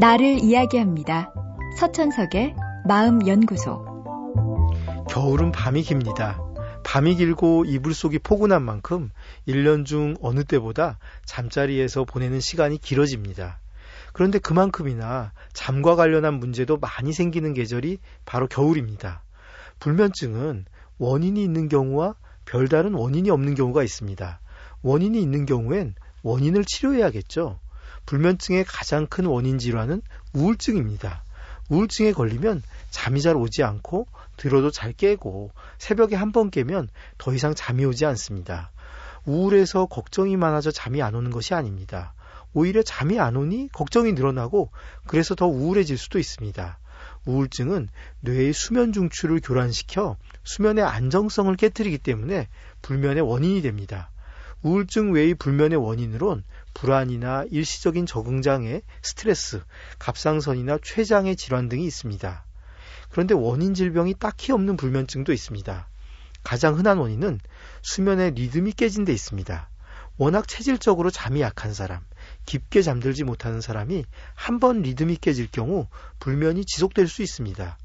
나를 이야기합니다. 서천석의 마음연구소. 겨울은 밤이 깁니다. 밤이 길고 이불 속이 포근한 만큼 1년 중 어느 때보다 잠자리에서 보내는 시간이 길어집니다. 그런데 그만큼이나 잠과 관련한 문제도 많이 생기는 계절이 바로 겨울입니다. 불면증은 원인이 있는 경우와 별다른 원인이 없는 경우가 있습니다. 원인이 있는 경우엔 원인을 치료해야겠죠. 불면증의 가장 큰 원인 질환은 우울증입니다. 우울증에 걸리면 잠이 잘 오지 않고 들어도 잘 깨고 새벽에 한 번 깨면 더 이상 잠이 오지 않습니다. 우울해서 걱정이 많아져 잠이 안 오는 것이 아닙니다. 오히려 잠이 안 오니 걱정이 늘어나고 그래서 더 우울해질 수도 있습니다. 우울증은 뇌의 수면 중추를 교란시켜 수면의 안정성을 깨뜨리기 때문에 불면의 원인이 됩니다. 우울증 외의 불면의 원인으론 불안이나 일시적인 적응장애, 스트레스, 갑상선이나 췌장의 질환 등이 있습니다. 그런데 원인 질병이 딱히 없는 불면증도 있습니다. 가장 흔한 원인은 수면의 리듬이 깨진 데 있습니다. 워낙 체질적으로 잠이 약한 사람, 깊게 잠들지 못하는 사람이 한번 리듬이 깨질 경우 불면이 지속될 수 있습니다.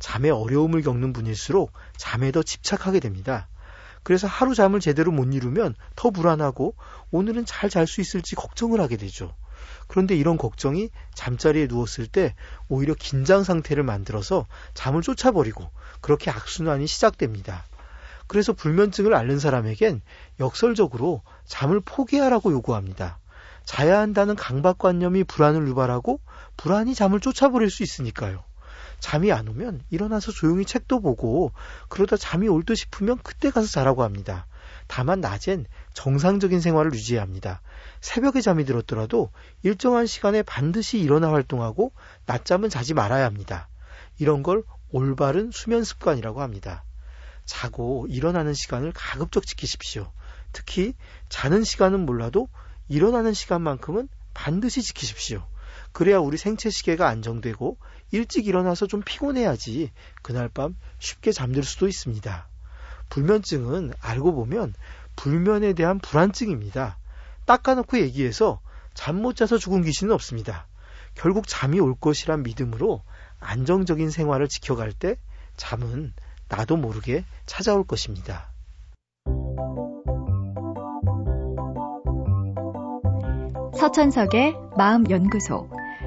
잠에 어려움을 겪는 분일수록 잠에 더 집착하게 됩니다. 그래서 하루 잠을 제대로 못 이루면 더 불안하고 오늘은 잘 잘 수 있을지 걱정을 하게 되죠. 그런데 이런 걱정이 잠자리에 누웠을 때 오히려 긴장 상태를 만들어서 잠을 쫓아버리고 그렇게 악순환이 시작됩니다. 그래서 불면증을 앓는 사람에겐 역설적으로 잠을 포기하라고 요구합니다. 자야 한다는 강박관념이 불안을 유발하고 불안이 잠을 쫓아버릴 수 있으니까요. 잠이 안 오면 일어나서 조용히 책도 보고 그러다 잠이 올 듯 싶으면 그때 가서 자라고 합니다. 다만 낮엔 정상적인 생활을 유지해야 합니다. 새벽에 잠이 들었더라도 일정한 시간에 반드시 일어나 활동하고 낮잠은 자지 말아야 합니다. 이런 걸 올바른 수면 습관이라고 합니다. 자고 일어나는 시간을 가급적 지키십시오. 특히 자는 시간은 몰라도 일어나는 시간만큼은 반드시 지키십시오. 그래야 우리 생체 시계가 안정되고 일찍 일어나서 좀 피곤해야지 그날 밤 쉽게 잠들 수도 있습니다. 불면증은 알고 보면 불면에 대한 불안증입니다. 닦아놓고 얘기해서 잠 못 자서 죽은 귀신은 없습니다. 결국 잠이 올 것이란 믿음으로 안정적인 생활을 지켜갈 때 잠은 나도 모르게 찾아올 것입니다. 서천석의 마음연구소.